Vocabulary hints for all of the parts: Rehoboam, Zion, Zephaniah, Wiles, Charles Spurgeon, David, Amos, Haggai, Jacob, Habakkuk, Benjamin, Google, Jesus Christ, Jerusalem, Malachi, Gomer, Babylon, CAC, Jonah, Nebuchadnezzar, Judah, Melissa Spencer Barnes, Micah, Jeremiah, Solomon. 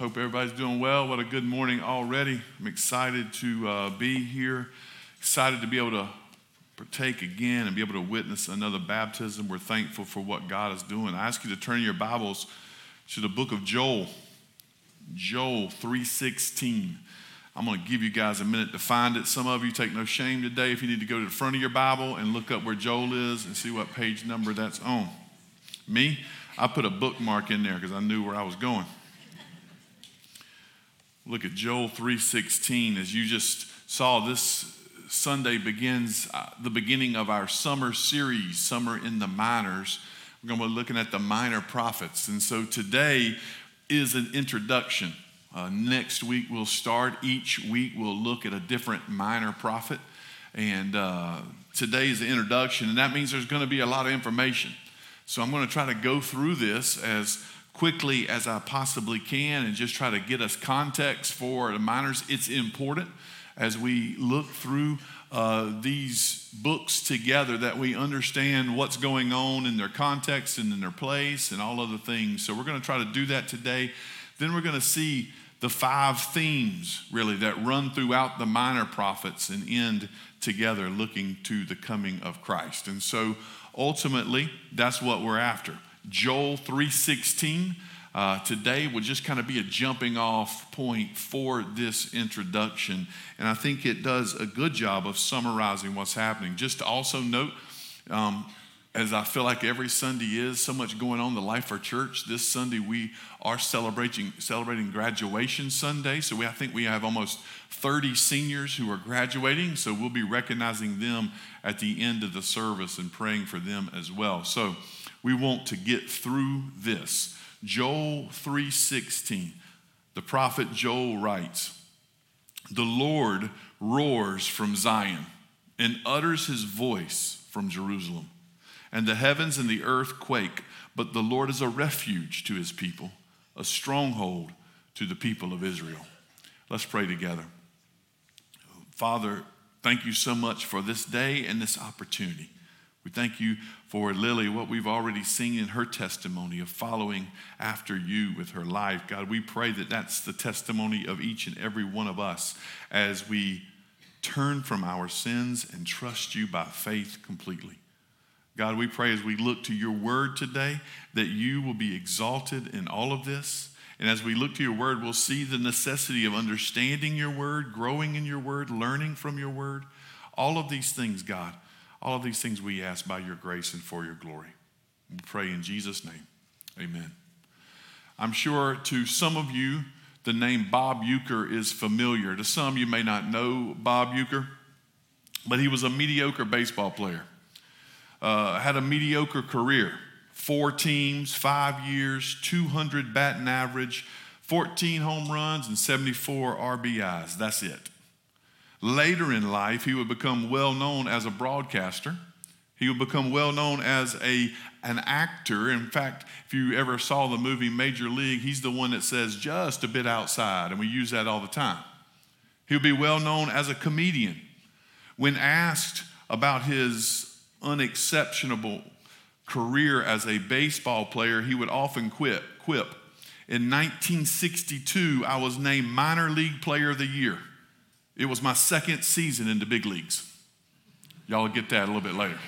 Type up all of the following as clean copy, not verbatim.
Hope everybody's doing well. What a good morning already. I'm excited to be here. Excited to be able to partake again and be able to witness another baptism. We're thankful for what God is doing. I ask you to turn your Bibles to the book of Joel. Joel 3:16. I'm going to give you guys a minute to find it. Some of you take no shame today if you need to go to the front of your Bible and look up where Joel is and see what page number that's on. Me, I put a bookmark in there because I knew where I was going. Look at Joel 3:16. As you just saw, this Sunday begins the beginning of our summer series, Summer in the Minors. We're going to be looking at the minor prophets. And so today is an introduction. Next week we'll start. Each week we'll look at a different minor prophet. And today is the introduction. And that means there's going to be a lot of information. So I'm going to try to go through this as quickly as I possibly can and just try to get us context for the minors. It's important as we look through these books together that we understand what's going on in their context and in their place and all other things. So we're going to try to do that today. Then we're going to see the five themes really that run throughout the minor prophets and end together looking to the coming of Christ. And so ultimately that's what we're after. Joel 3:16 today will just kind of be a jumping off point for this introduction. And I think it does a good job of summarizing what's happening. Just to also note, as I feel like every Sunday is, so much going on in the life of our church. This Sunday we are celebrating graduation Sunday. So I think we have almost 30 seniors who are graduating. So we'll be recognizing them at the end of the service and praying for them as well. So we want to get through this. Joel 3:16. The prophet Joel writes, "The Lord roars from Zion and utters his voice from Jerusalem. And the heavens and the earth quake, but the Lord is a refuge to his people, a stronghold to the people of Israel." Let's pray together. Father, thank you so much for this day and this opportunity. We thank you for Lily, what we've already seen in her testimony of following after you with her life. God, we pray that that's the testimony of each and every one of us as we turn from our sins and trust you by faith completely. God, we pray as we look to your word today that you will be exalted in all of this. And as we look to your word, we'll see the necessity of understanding your word, growing in your word, learning from your word. All of these things, God. All of these things we ask by your grace and for your glory. We pray in Jesus' name. Amen. I'm sure to some of you, the name Bob Uecker is familiar. To some, you may not know Bob Uecker, but he was a mediocre baseball player. Had a mediocre career. 4 teams, 5 years, 200 batting average, 14 home runs, and 74 RBIs. That's it. Later in life, he would become well-known as a broadcaster. He would become well-known as an actor. In fact, if you ever saw the movie Major League, he's the one that says, "Just a bit outside," and we use that all the time. He would be well-known as a comedian. When asked about his unexceptionable career as a baseball player, he would often quip, "In 1962, I was named Minor League Player of the Year. It was my second season in the big leagues." Y'all will get that a little bit later.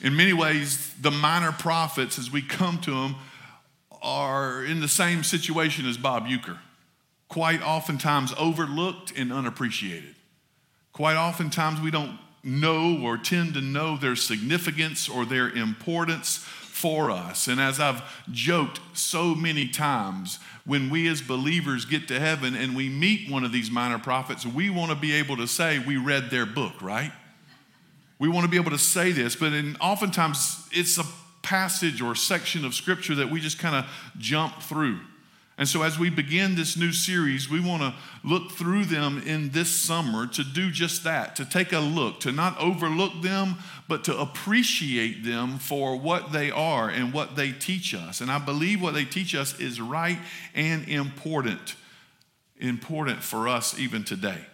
In many ways, the minor prophets, as we come to them, are in the same situation as Bob Uecker. Quite oftentimes overlooked and unappreciated. Quite oftentimes we don't know or tend to know their significance or their importance for us. And as I've joked so many times, when we as believers get to heaven and we meet one of these minor prophets, we want to be able to say we read their book, right? We want to be able to say this, but oftentimes it's a passage or section of scripture that we just kind of jump through. And so as we begin this new series, we want to look through them in this summer to do just that, to take a look, to not overlook them, but to appreciate them for what they are and what they teach us. And I believe what they teach us is right and important for us even today.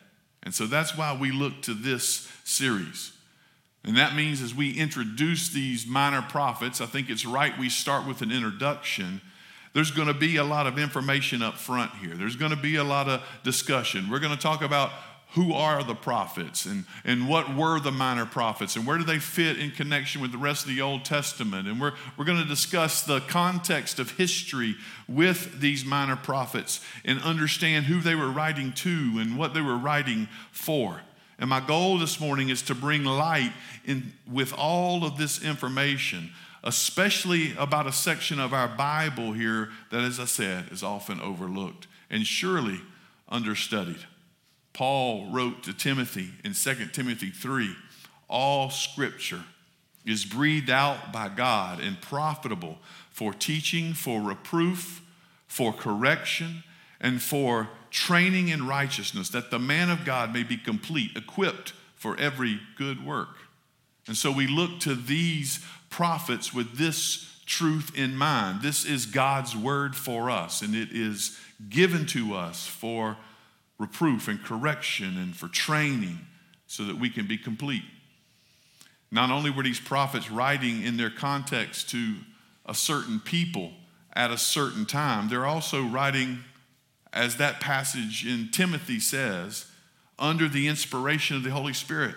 And so that's why we look to this series. And that means as we introduce these minor prophets, I think it's right we start with an introduction There's going to be a lot of information up front here. There's going to be a lot of discussion. We're going to talk about who are the prophets and what were the minor prophets and where do they fit in connection with the rest of the Old Testament. And we're going to discuss the context of history with these minor prophets and understand who they were writing to and what they were writing for. And my goal this morning is to bring light in with all of this information, especially about a section of our Bible here that, as I said, is often overlooked and surely understudied. Paul wrote to Timothy in 2 Timothy 3, all scripture is breathed out by God and profitable for teaching, for reproof, for correction, and for training in righteousness, that the man of God may be complete, equipped for every good work. And so we look to these prophets with this truth in mind. This is God's word for us, and it is given to us for reproof and correction and for training so that we can be complete. Not only were these prophets writing in their context to a certain people at a certain time, they're also writing, as that passage in Timothy says, under the inspiration of the Holy Spirit,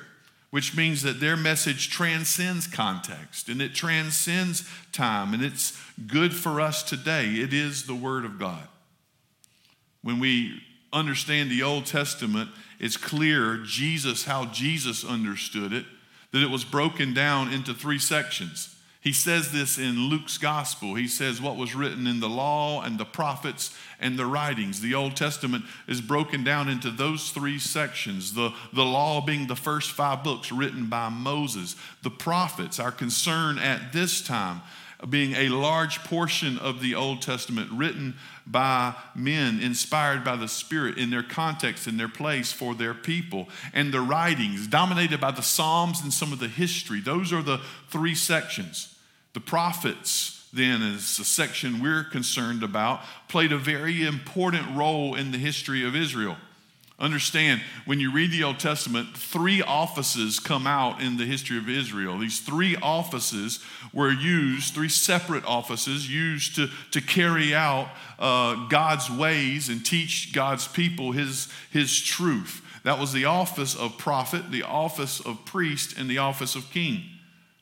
which means that their message transcends context and it transcends time, and it's good for us today. It is the Word of God. When we understand the Old Testament, it's clear how Jesus understood it, that it was broken down into three sections. He says this in Luke's gospel. He says what was written in the law and the prophets and the writings. The Old Testament is broken down into those three sections. The law being the first 5 books written by Moses. The prophets, our concern at this time, being a large portion of the Old Testament written by men inspired by the Spirit in their context, in their place, for their people. And the writings dominated by the Psalms and some of the history. Those are the three sections. The prophets, then, is the section we're concerned about, played a very important role in the history of Israel. Understand, when you read the Old Testament, 3 offices come out in the history of Israel. These 3 offices were used, 3 separate offices used to carry out God's ways and teach God's people his truth. That was the office of prophet, the office of priest, and the office of king.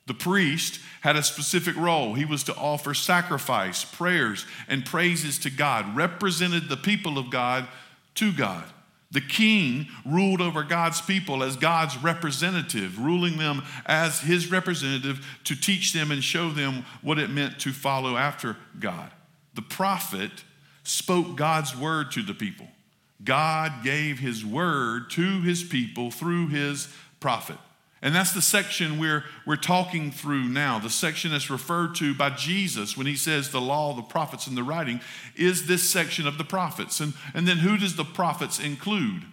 The priest had a specific role. He was to offer sacrifice, prayers, and praises to God, represented the people of God to God. The king ruled over God's people as God's representative, ruling them as his representative to teach them and show them what it meant to follow after God. The prophet spoke God's word to the people. God gave his word to his people through his prophet. And that's the section we're talking through now, the section that's referred to by Jesus when he says the law, the prophets, and the writing is this section of the prophets. And then who does the prophets include?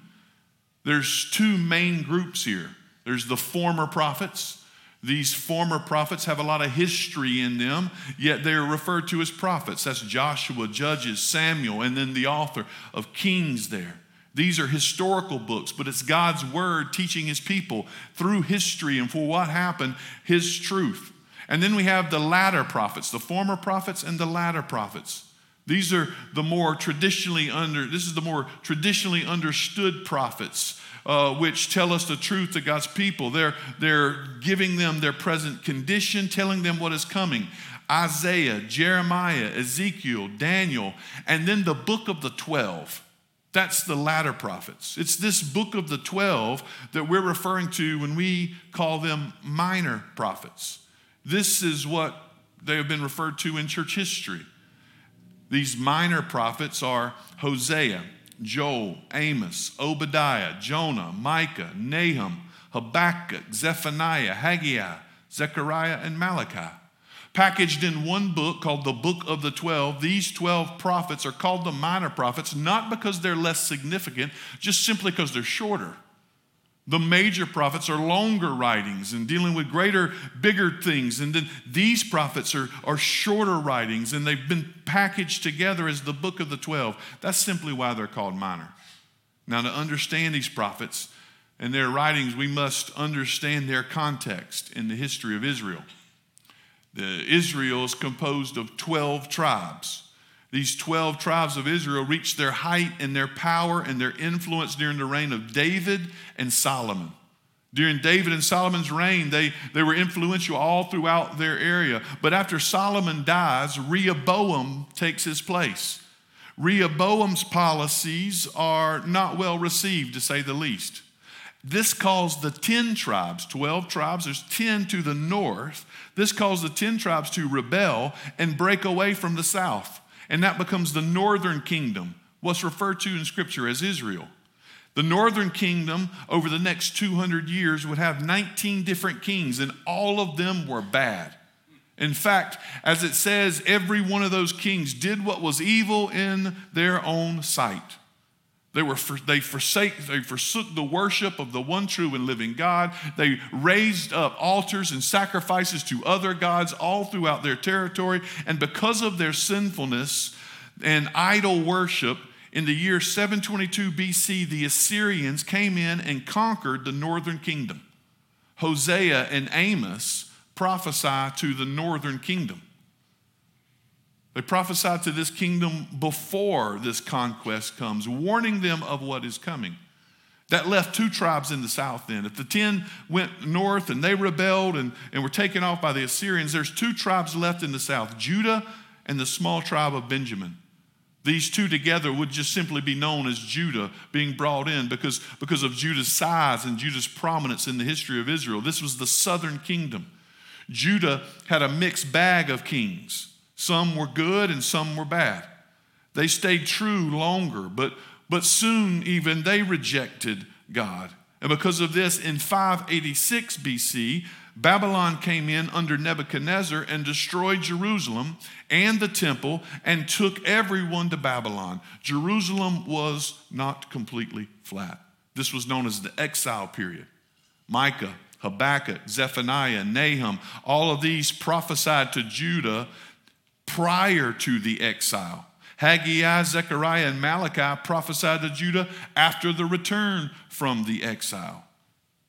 There's 2 main groups here. There's the former prophets. These former prophets have a lot of history in them, yet they are referred to as prophets. That's Joshua, Judges, Samuel, and then the author of Kings there. These are historical books, but it's God's word teaching his people through history and for what happened, his truth. And then we have the latter prophets, the former prophets and the latter prophets. These are the more traditionally understood prophets, which tell us the truth to God's people. They're giving them their present condition, telling them what is coming. Isaiah, Jeremiah, Ezekiel, Daniel, and then the book of the 12. That's the latter prophets. It's this book of the 12 that we're referring to when we call them minor prophets. This is what they have been referred to in church history. These minor prophets are Hosea, Joel, Amos, Obadiah, Jonah, Micah, Nahum, Habakkuk, Zephaniah, Haggai, Zechariah, and Malachi. Packaged in one book called the Book of the 12, these 12 prophets are called the minor prophets, not because they're less significant, just simply because they're shorter. The major prophets are longer writings and dealing with greater, bigger things. And then these prophets are shorter writings, and they've been packaged together as the Book of the 12. That's simply why they're called minor. Now, to understand these prophets and their writings, we must understand their context in the history of Israel. Israel is composed of 12 tribes. These 12 tribes of Israel reached their height and their power and their influence during the reign of David and Solomon. During David and Solomon's reign, they were influential all throughout their area. But after Solomon dies, Rehoboam takes his place. Rehoboam's policies are not well received, to say the least. This caused the 10 tribes, 12 tribes, there's 10 to the north. This caused the 10 tribes to rebel and break away from the south. And that becomes the northern kingdom, what's referred to in Scripture as Israel. The northern kingdom over the next 200 years would have 19 different kings, and all of them were bad. In fact, as it says, every one of those kings did what was evil in their own sight. They forsook the worship of the one true and living God. They raised up altars and sacrifices to other gods all throughout their territory. And because of their sinfulness and idol worship, in the year 722 BC, the Assyrians came in and conquered the northern kingdom. Hosea and Amos prophesy to the northern kingdom. They prophesy to this kingdom before this conquest comes, warning them of what is coming. That left two tribes in the south then. If the 10 went north and they rebelled and were taken off by the Assyrians, there's two tribes left in the south, Judah and the small tribe of Benjamin. These two together would just simply be known as Judah, being brought in because of Judah's size and Judah's prominence in the history of Israel. This was the southern kingdom. Judah had a mixed bag of kings. Some were good and some were bad. They stayed true longer, but soon even they rejected God. And because of this, in 586 BC, Babylon came in under Nebuchadnezzar and destroyed Jerusalem and the temple and took everyone to Babylon. Jerusalem was not completely flat. This was known as the exile period. Micah, Habakkuk, Zephaniah, Nahum, all of these prophesied to Judah prior to the exile. Haggai, Zechariah, and Malachi prophesied to Judah after the return from the exile.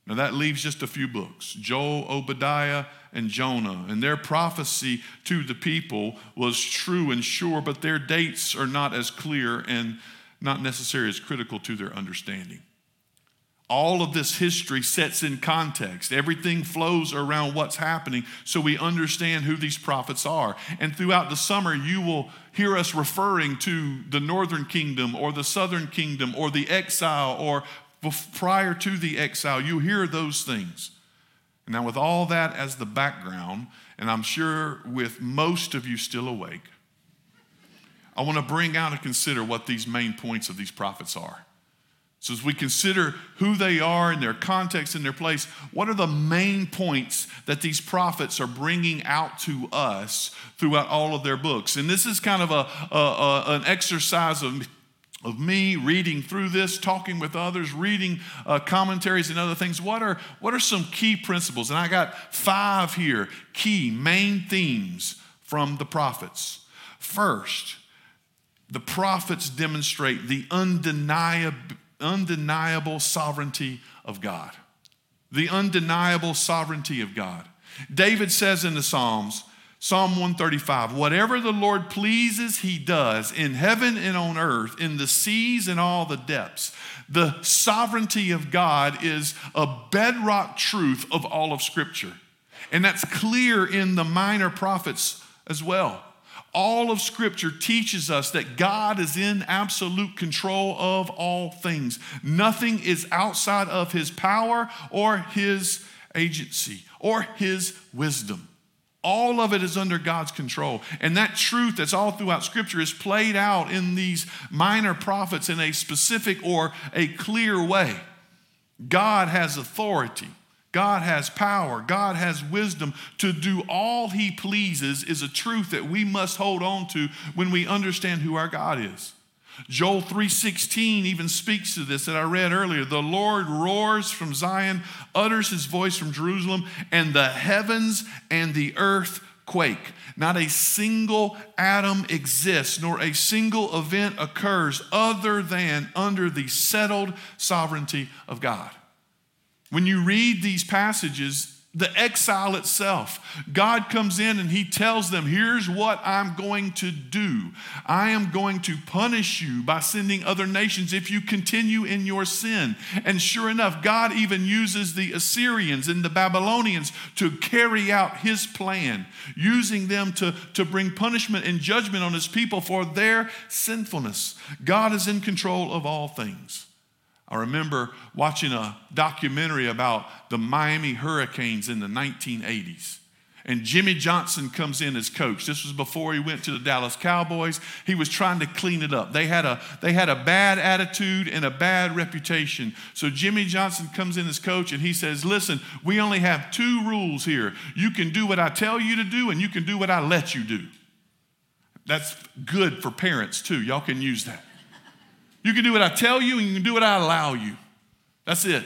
Now that leaves just a few books, Joel, Obadiah, and Jonah. And their prophecy to the people was true and sure, but their dates are not as clear and not necessarily as critical to their understanding. All of this history sets in context. Everything flows around what's happening so we understand who these prophets are. And throughout the summer, you will hear us referring to the northern kingdom or the southern kingdom or the exile or prior to the exile. You hear those things. Now, with all that as the background, and I'm sure with most of you still awake, I want to bring out and consider what these main points of these prophets are. So as we consider who they are and their context and their place, what are the main points that these prophets are bringing out to us throughout all of their books? And this is kind of an exercise of me reading through this, talking with others, reading commentaries and other things. What are some key principles? And I got 5 here, key main themes from the prophets. First, the prophets demonstrate the undeniable sovereignty of God. The undeniable sovereignty of God. David says in the Psalms, Psalm 135, whatever the Lord pleases, he does in heaven and on earth, in the seas and all the depths. The sovereignty of God is a bedrock truth of all of Scripture. And that's clear in the minor prophets as well. All of Scripture teaches us that God is in absolute control of all things. Nothing is outside of his power or his agency or his wisdom. All of it is under God's control. And that truth that's all throughout Scripture is played out in these minor prophets in a specific or a clear way. God has authority. God has power. God has wisdom to do all he pleases is a truth that we must hold on to when we understand who our God is. Joel 3:16 even speaks to this that I read earlier. The Lord roars from Zion, utters his voice from Jerusalem, and the heavens and the earth quake. Not a single atom exists, nor a single event occurs other than under the settled sovereignty of God. When you read these passages, the exile itself. God comes in and he tells them, here's what I'm going to do. I am going to punish you by sending other nations if you continue in your sin. And sure enough, God even uses the Assyrians and the Babylonians to carry out his plan, using them to bring punishment and judgment on his people for their sinfulness. God is in control of all things. I remember watching a documentary about the Miami Hurricanes in the 1980s. And Jimmy Johnson comes in as coach. This was before he went to the Dallas Cowboys. He was trying to clean it up. They had a bad attitude and a bad reputation. So Jimmy Johnson comes in as coach and he says, listen, we only have two rules here. You can do what I tell you to do and you can do what I let you do. That's good for parents too. Y'all can use that. You can do what I tell you and you can do what I allow you. That's it.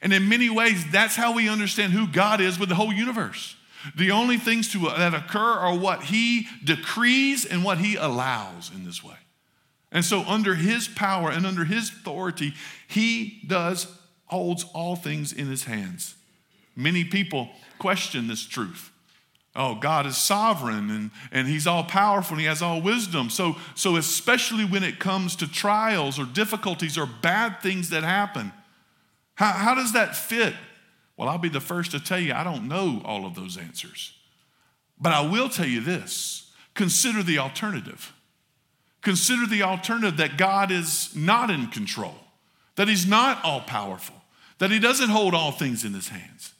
And in many ways, that's how we understand who God is with the whole universe. The only things that occur are what he decrees and what he allows in this way. And so under his power and under his authority, he holds all things in his hands. Many people question this truth. Oh, God is sovereign and he's all powerful and he has all wisdom. So especially when it comes to trials or difficulties or bad things that happen, how does that fit? Well, I'll be the first to tell you, I don't know all of those answers. But I will tell you this, consider the alternative. Consider the alternative that God is not in control, that he's not all powerful, that he doesn't hold all things in his hands.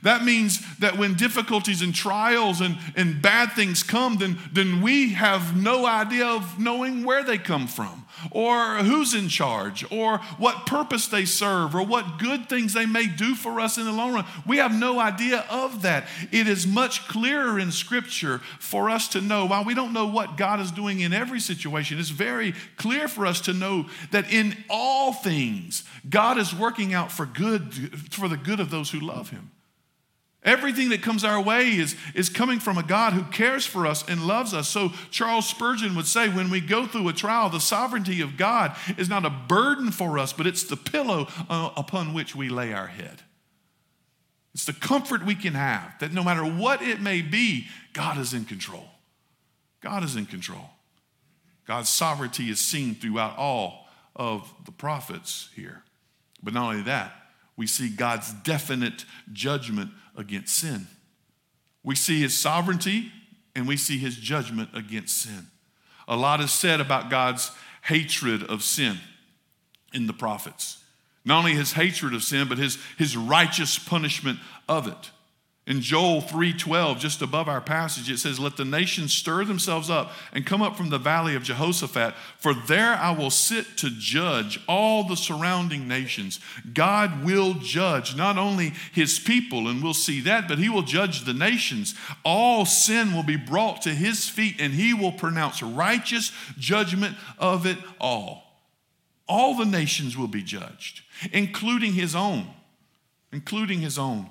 That means that when difficulties and trials and bad things come, then we have no idea of knowing where they come from or who's in charge or what purpose they serve or what good things they may do for us in the long run. We have no idea of that. It is much clearer in Scripture for us to know. While we don't know what God is doing in every situation, it's very clear for us to know that in all things, God is working out for the good of those who love him. Everything that comes our way is coming from a God who cares for us and loves us. So Charles Spurgeon would say, when we go through a trial, the sovereignty of God is not a burden for us, but it's the pillow upon which we lay our head. It's the comfort we can have that no matter what it may be, God is in control. God is in control. God's sovereignty is seen throughout all of the prophets here. But not only that, we see God's definite judgment against sin. We see his sovereignty and we see his judgment against sin. A lot is said about God's hatred of sin in the prophets. Not only his hatred of sin, but his righteous punishment of it. In Joel 3:12, just above our passage, it says, let the nations stir themselves up and come up from the valley of Jehoshaphat, for there I will sit to judge all the surrounding nations. God will judge not only his people, and we'll see that, but he will judge the nations. All sin will be brought to his feet, and he will pronounce righteous judgment of it all. All the nations will be judged, including his own, including his own.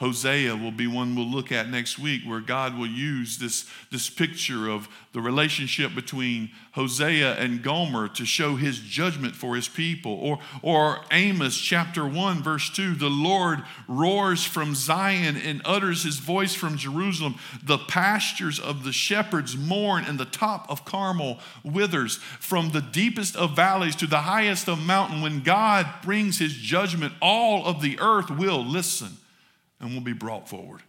Hosea will be one we'll look at next week, where God will use this picture of the relationship between Hosea and Gomer to show his judgment for his people. Or Amos chapter 1, verse 2, the Lord roars from Zion and utters his voice from Jerusalem. The pastures of the shepherds mourn and the top of Carmel withers. From the deepest of valleys to the highest of mountain, when God brings his judgment, all of the earth will listen and will be brought forward.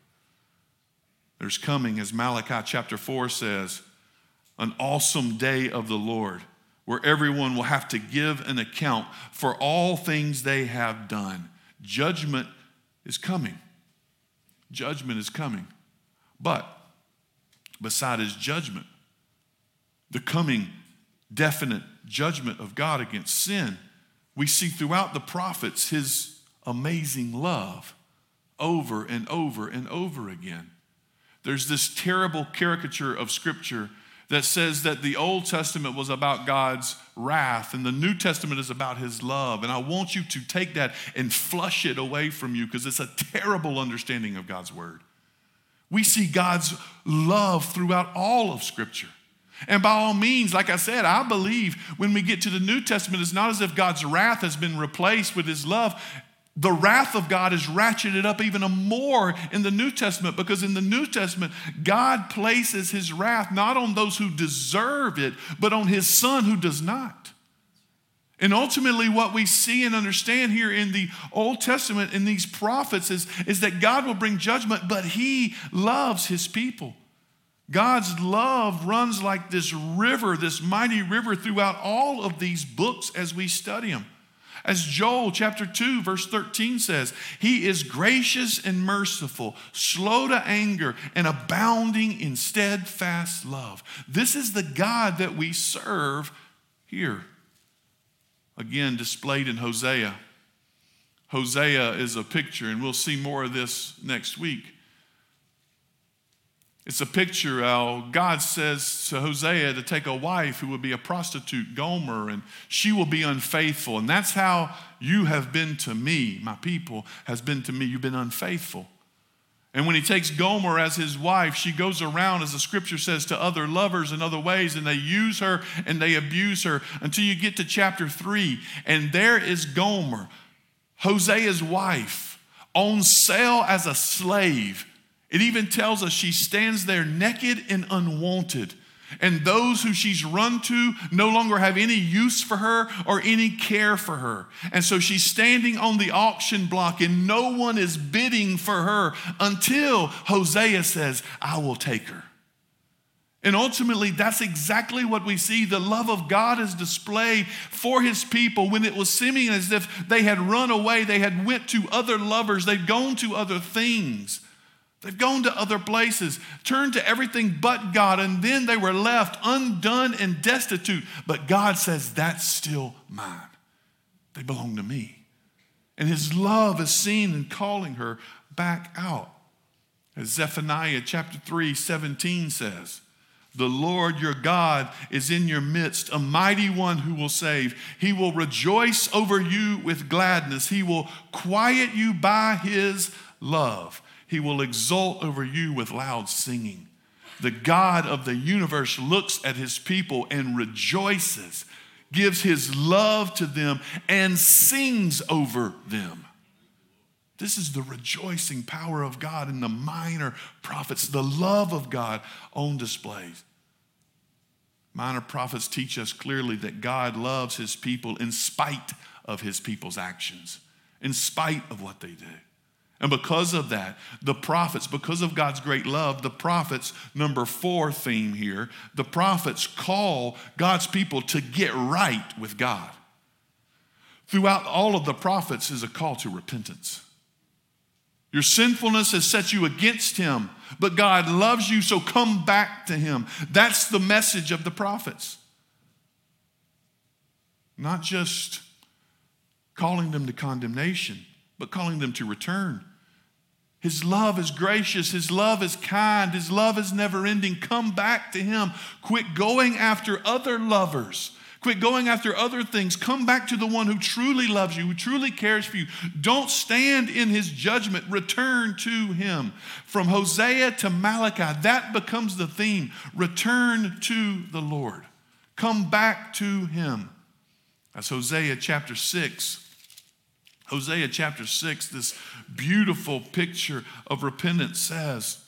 There's coming, as Malachi chapter 4 says, an awesome day of the Lord, where everyone will have to give an account for all things they have done. Judgment is coming. Judgment is coming. But beside his judgment, the coming definite judgment of God against sin, we see throughout the prophets his amazing love. Over and over and over again. There's this terrible caricature of Scripture that says that the Old Testament was about God's wrath and the New Testament is about his love. And I want you to take that and flush it away from you, because it's a terrible understanding of God's word. We see God's love throughout all of Scripture. And by all means, like I said, I believe when we get to the New Testament, it's not as if God's wrath has been replaced with his love. The wrath of God is ratcheted up even more in the New Testament, because in the New Testament, God places his wrath not on those who deserve it, but on his son who does not. And ultimately what we see and understand here in the Old Testament in these prophets is that God will bring judgment, but he loves his people. God's love runs like this river, this mighty river throughout all of these books as we study them. As Joel chapter 2 verse 13 says, he is gracious and merciful, slow to anger, and abounding in steadfast love. This is the God that we serve here. Again, displayed in Hosea. Hosea is a picture, and we'll see more of this next week. It's a picture how God says to Hosea to take a wife who will be a prostitute, Gomer, and she will be unfaithful. And that's how you have been to me. My people has been to me. You've been unfaithful. And when he takes Gomer as his wife, she goes around, as the scripture says, to other lovers in other ways, and they use her and they abuse her until you get to chapter 3. And there is Gomer, Hosea's wife, on sale as a slave. It even tells us she stands there naked and unwanted. And those who she's run to no longer have any use for her or any care for her. And so she's standing on the auction block and no one is bidding for her until Hosea says, I will take her. And ultimately, that's exactly what we see. The love of God is displayed for his people when it was seeming as if they had run away, they had went to other lovers, they'd gone to other things. They've gone to other places, turned to everything but God, and then they were left undone and destitute. But God says, that's still mine. They belong to me. And his love is seen in calling her back out. As Zephaniah chapter 3, 17 says, the Lord your God is in your midst, a mighty one who will save. He will rejoice over you with gladness. He will quiet you by his love. He will exult over you with loud singing. The God of the universe looks at his people and rejoices, gives his love to them, and sings over them. This is the rejoicing power of God in the minor prophets, the love of God on display. Minor prophets teach us clearly that God loves his people in spite of his people's actions, in spite of what they do. And because of that, the prophets, because of God's great love, the prophets, number 4 theme here, the prophets call God's people to get right with God. Throughout all of the prophets is a call to repentance. Your sinfulness has set you against him, but God loves you, so come back to him. That's the message of the prophets. Not just calling them to condemnation, but calling them to return. His love is gracious. His love is kind. His love is never ending. Come back to him. Quit going after other lovers. Quit going after other things. Come back to the one who truly loves you, who truly cares for you. Don't stand in his judgment. Return to him. From Hosea to Malachi, that becomes the theme. Return to the Lord. Come back to him. That's Hosea chapter 6. Hosea chapter 6, this beautiful picture of repentance says,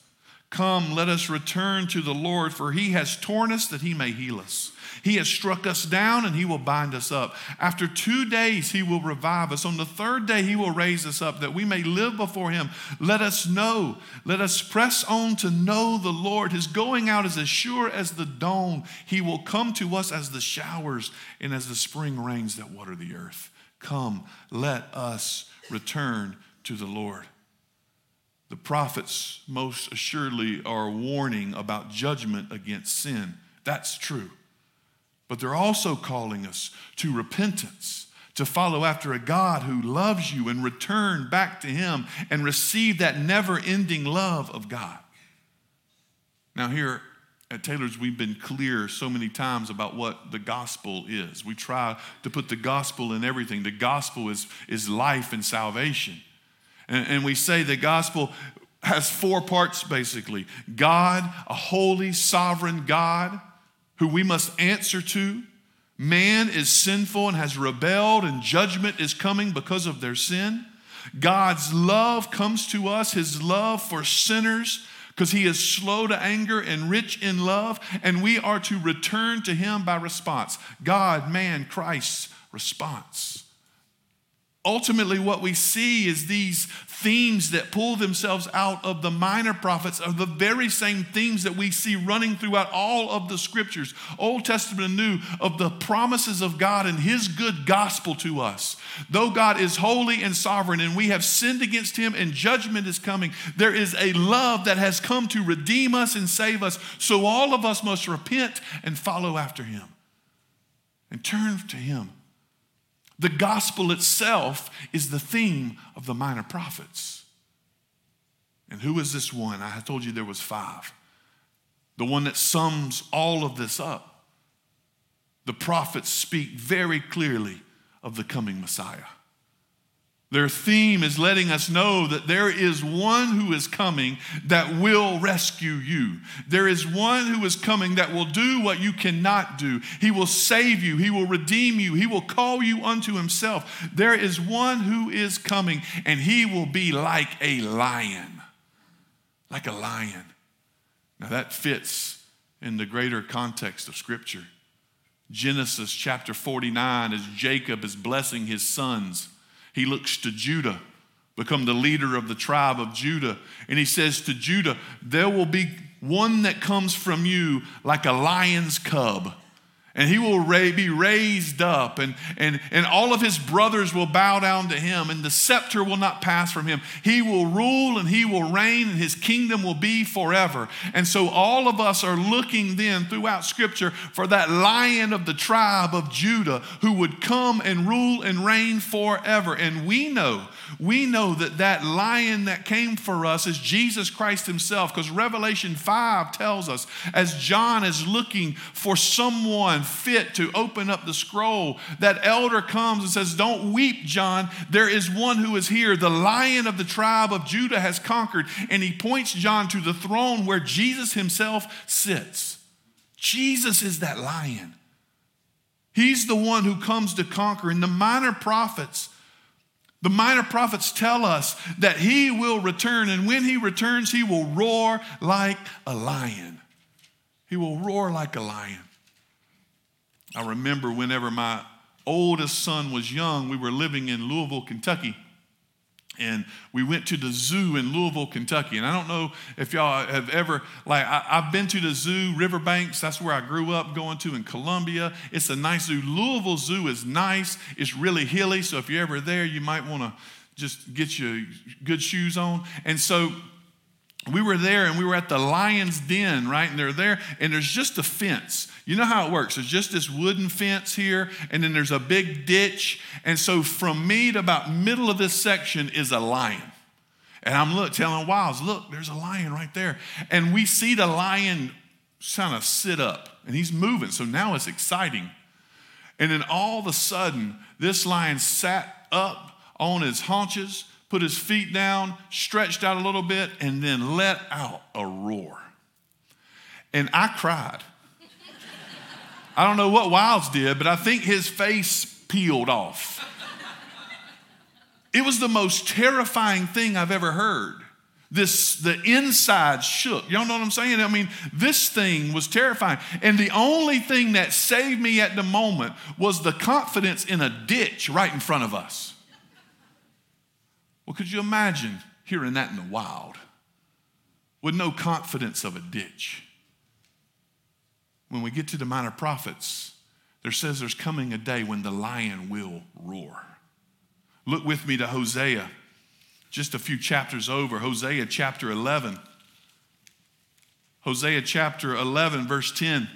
come, let us return to the Lord, for he has torn us that he may heal us. He has struck us down and he will bind us up. After 2 days, he will revive us. On the 3rd day, he will raise us up that we may live before him. Let us press on to know the Lord. His going out is as sure as the dawn. He will come to us as the showers and as the spring rains that water the earth. Come, let us return to the Lord. The prophets most assuredly are warning about judgment against sin. That's true. But they're also calling us to repentance, to follow after a God who loves you and return back to him and receive that never-ending love of God. Now here at Taylor's, we've been clear so many times about what the gospel is. We try to put the gospel in everything. The gospel is life and salvation. And we say the gospel has 4 parts, basically. God, a holy, sovereign God who we must answer to. Man is sinful and has rebelled, and judgment is coming because of their sin. God's love comes to us, his love for sinners, because he is slow to anger and rich in love, and we are to return to him by response. God, man, Christ's response. Ultimately, what we see is these themes that pull themselves out of the minor prophets are the very same themes that we see running throughout all of the scriptures, Old Testament and New, of the promises of God and his good gospel to us. Though God is holy and sovereign and we have sinned against him and judgment is coming, there is a love that has come to redeem us and save us. So all of us must repent and follow after him and turn to him. The gospel itself is the theme of the minor prophets. And who is this one? I told you there was five. The one that sums all of this up. The prophets speak very clearly of the coming Messiah. Their theme is letting us know that there is one who is coming that will rescue you. There is one who is coming that will do what you cannot do. He will save you. He will redeem you. He will call you unto himself. There is one who is coming, and he will be like a lion. Like a lion. Now that fits in the greater context of Scripture. Genesis chapter 49, as Jacob is blessing his sons, he looks to Judah, become the leader of the tribe of Judah. And he says to Judah, there will be one that comes from you like a lion's cub. And he will be raised up, and all of his brothers will bow down to him, and the scepter will not pass from him. He will rule and he will reign, and his kingdom will be forever. And so all of us are looking then throughout Scripture for that lion of the tribe of Judah who would come and rule and reign forever. And we know that that lion that came for us is Jesus Christ himself, because Revelation 5 tells us, as John is looking for someone fit to open up the scroll, that elder comes and says, don't weep, John. There is one who is here. The lion of the tribe of Judah has conquered. And he points John to the throne where Jesus himself sits. Jesus is that lion. He's the one who comes to conquer. And the minor prophets tell us that he will return. And when he returns, he will roar like a lion. He will roar like a lion. I remember whenever my oldest son was young, we were living in Louisville, Kentucky, and we went to the zoo in Louisville, Kentucky. And I don't know if y'all have ever, I've been to the zoo, Riverbanks, that's where I grew up going to in Columbia. It's a nice zoo. Louisville Zoo is nice. It's really hilly, so if you're ever there, you might want to just get your good shoes on. And so we were there, and we were at the lion's den, right? And they're there, and there's just a fence. You know how it works. There's just this wooden fence here, and then there's a big ditch. And so from me to about middle of this section is a lion. And I'm telling Wiles, look, there's a lion right there. And we see the lion kind of sit up, and he's moving. So now it's exciting. And then all of a sudden, this lion sat up on his haunches, put his feet down, stretched out a little bit, and then let out a roar. And I cried. I don't know what Wiles did, but I think his face peeled off. It was the most terrifying thing I've ever heard. The inside shook. Y'all know what I'm saying? I mean, this thing was terrifying. And the only thing that saved me at the moment was the confidence in a ditch right in front of us. Well, could you imagine hearing that in the wild with no confidence of a ditch? When we get to the minor prophets, there says there's coming a day when the lion will roar. Look with me to Hosea, just a few chapters over, Hosea chapter 11. Hosea chapter 11, verse 10.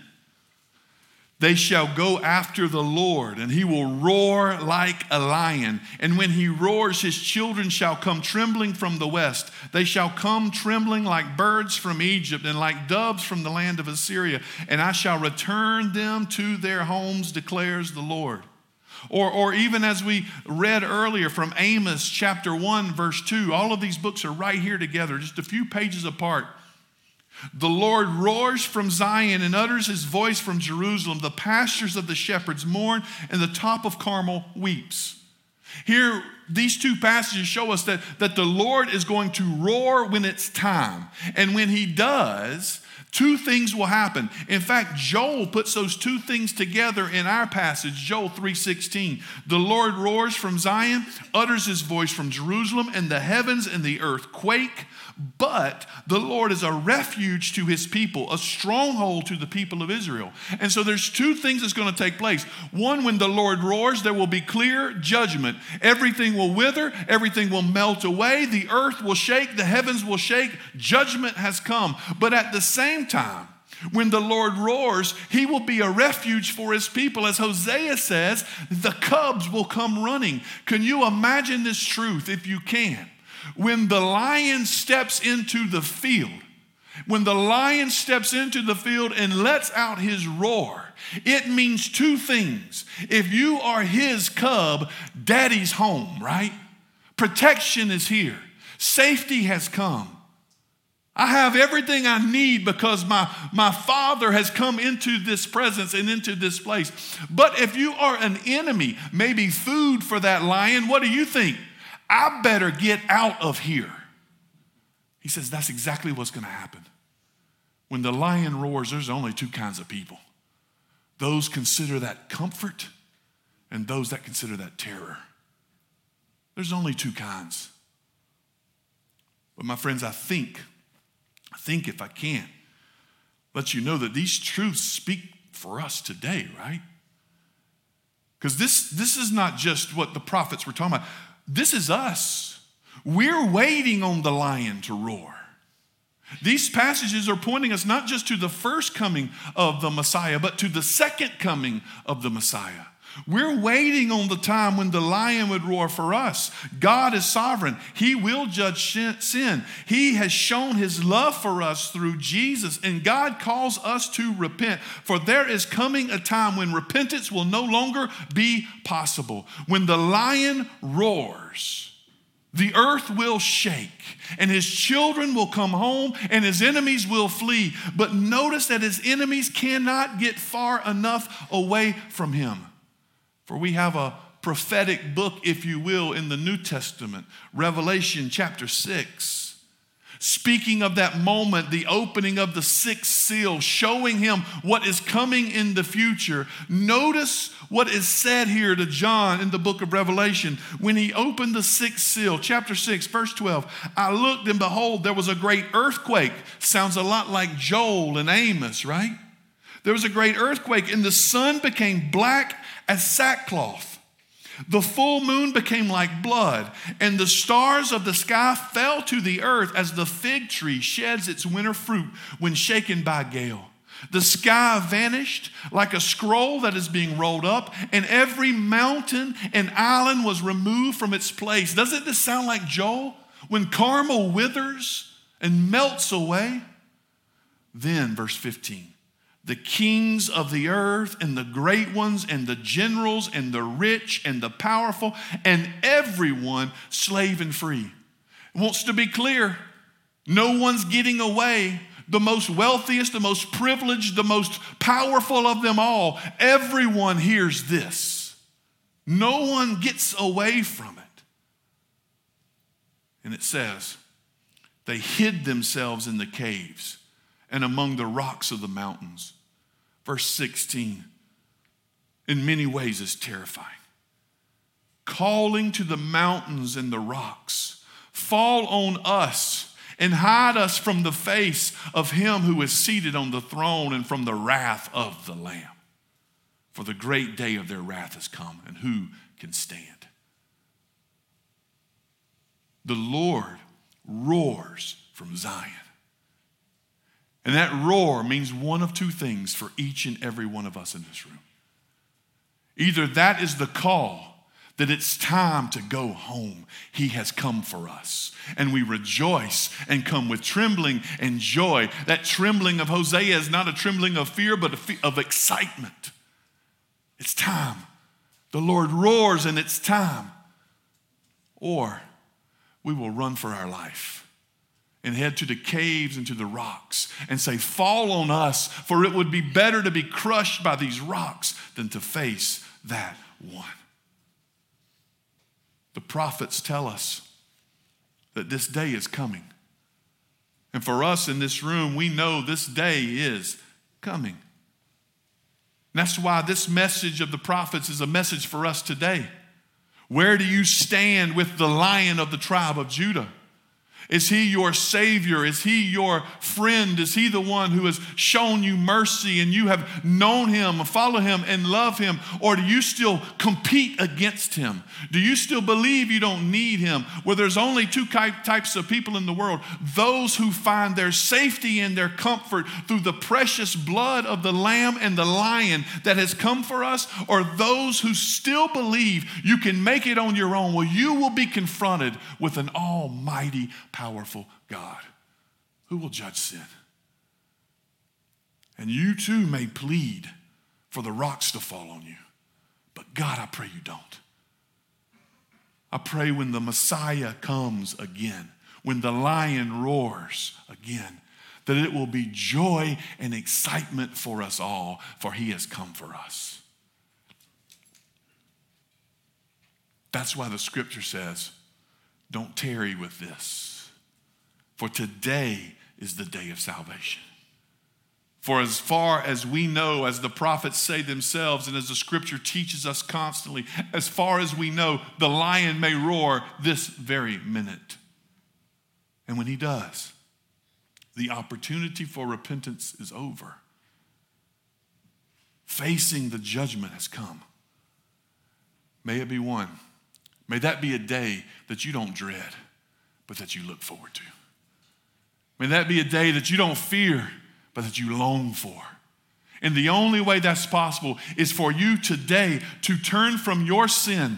They shall go after the Lord, and he will roar like a lion. And when he roars, his children shall come trembling from the west. They shall come trembling like birds from Egypt and like doves from the land of Assyria. And I shall return them to their homes, declares the Lord. Or even as we read earlier from Amos chapter 1, verse 2. All of these books are right here together, just a few pages apart. The Lord roars from Zion and utters his voice from Jerusalem. The pastures of the shepherds mourn, and the top of Carmel weeps. Here, these two passages show us that the Lord is going to roar when it's time. And when he does, two things will happen. In fact, Joel puts those two things together in our passage, Joel 3:16. The Lord roars from Zion, utters his voice from Jerusalem, and the heavens and the earth quake. But the Lord is a refuge to his people, a stronghold to the people of Israel. And so there's two things that's going to take place. One, when the Lord roars, there will be clear judgment. Everything will wither. Everything will melt away. The earth will shake. The heavens will shake. Judgment has come. But at the same time, when the Lord roars, he will be a refuge for his people. As Hosea says, the cubs will come running. Can you imagine this truth if you can? When the lion steps into the field, and lets out his roar, it means two things. If you are his cub, daddy's home, right? Protection is here. Safety has come. I have everything I need because my father has come into this presence and into this place. But if you are an enemy, maybe food for that lion, what do you think? I better get out of here. He says that's exactly what's going to happen. When the lion roars, there's only two kinds of people. Those consider that comfort and those that consider that terror. There's only two kinds. But my friends, I think if I can, let you know that these truths speak for us today, right? Because this is not just what the prophets were talking about. This is us. We're waiting on the lion to roar. These passages are pointing us not just to the first coming of the Messiah, but to the second coming of the Messiah. We're waiting on the time when the lion would roar for us. God is sovereign. He will judge sin. He has shown his love for us through Jesus, and God calls us to repent. For there is coming a time when repentance will no longer be possible. When the lion roars, the earth will shake, and his children will come home, and his enemies will flee. But notice that his enemies cannot get far enough away from him. For we have a prophetic book, if you will, in the New Testament, Revelation chapter 6, speaking of that moment, the opening of the sixth seal, showing him what is coming in the future. Notice what is said here to John in the book of Revelation. When he opened the sixth seal, chapter 6, verse 12, I looked and behold, there was a great earthquake. Sounds a lot like Joel and Amos, right? There was a great earthquake, and the sun became black as sackcloth. The full moon became like blood, and the stars of the sky fell to the earth as the fig tree sheds its winter fruit when shaken by a gale. The sky vanished like a scroll that is being rolled up, and every mountain and island was removed from its place. Doesn't this sound like Joel? When Carmel withers and melts away? Then, verse 15, the kings of the earth and the great ones and the generals and the rich and the powerful and everyone, slave and free. It wants to be clear. No one's getting away. The most wealthiest, the most privileged, the most powerful of them all. Everyone hears this. No one gets away from it. And it says, they hid themselves in the caves and among the rocks of the mountains. Verse 16, in many ways is terrifying. Calling to the mountains and the rocks, fall on us and hide us from the face of him who is seated on the throne and from the wrath of the Lamb. For the great day of their wrath has come, and who can stand? The Lord roars from Zion. And that roar means one of two things for each and every one of us in this room. Either that is the call that it's time to go home. He has come for us. And we rejoice and come with trembling and joy. That trembling of Hosea is not a trembling of fear, but of excitement. It's time. The Lord roars and it's time. Or we will run for our life and head to the caves and to the rocks and say, fall on us, for it would be better to be crushed by these rocks than to face that one. The prophets tell us that this day is coming. And for us in this room, we know this day is coming. And that's why this message of the prophets is a message for us today. Where do you stand with the Lion of the tribe of Judah? Is he your Savior? Is he your friend? Is he the one who has shown you mercy and you have known him, follow him, and love him? Or do you still compete against him? Do you still believe you don't need him? Well, there's only two types of people in the world. Those who find their safety and their comfort through the precious blood of the Lamb and the Lion that has come for us, or those who still believe you can make it on your own. Well, you will be confronted with an almighty, powerful God who will judge sin. And you too may plead for the rocks to fall on you. But God, I pray you don't. I pray when the Messiah comes again, when the Lion roars again, that it will be joy and excitement for us all, for he has come for us. That's why the scripture says, don't tarry with this. For today is the day of salvation. For as far as we know, as the prophets say themselves, and as the scripture teaches us constantly, as far as we know, the Lion may roar this very minute. And when he does, the opportunity for repentance is over. Facing the judgment has come. May it be one. May that be a day that you don't dread, but that you look forward to. May that be a day that you don't fear, but that you long for. And the only way that's possible is for you today to turn from your sin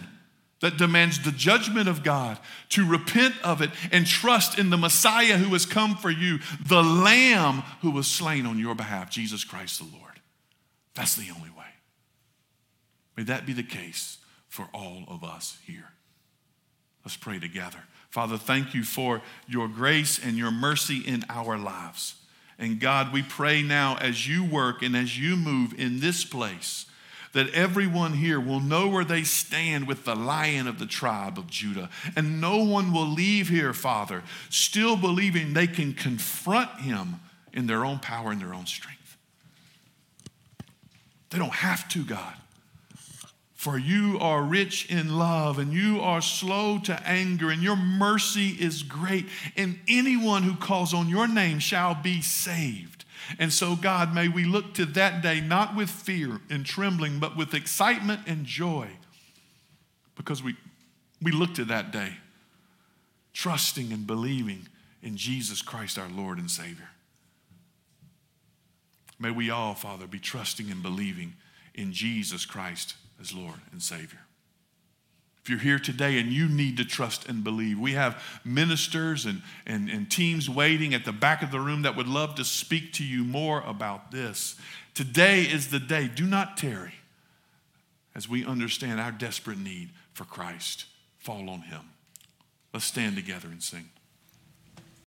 that demands the judgment of God, to repent of it and trust in the Messiah who has come for you, the Lamb who was slain on your behalf, Jesus Christ the Lord. That's the only way. May that be the case for all of us here. Let's pray together. Father, thank you for your grace and your mercy in our lives. And God, we pray now as you work and as you move in this place, that everyone here will know where they stand with the Lion of the tribe of Judah. And no one will leave here, Father, still believing they can confront him in their own power and their own strength. They don't have to, God. For you are rich in love and you are slow to anger and your mercy is great and anyone who calls on your name shall be saved. And so, God, may we look to that day not with fear and trembling but with excitement and joy because we look to that day trusting and believing in Jesus Christ our Lord and Savior. May we all, Father, be trusting and believing in Jesus Christ as Lord and Savior. If you're here today and you need to trust and believe, we have ministers and teams waiting at the back of the room that would love to speak to you more about this. Today is the day. Do not tarry as we understand our desperate need for Christ. Fall on him. Let's stand together and sing.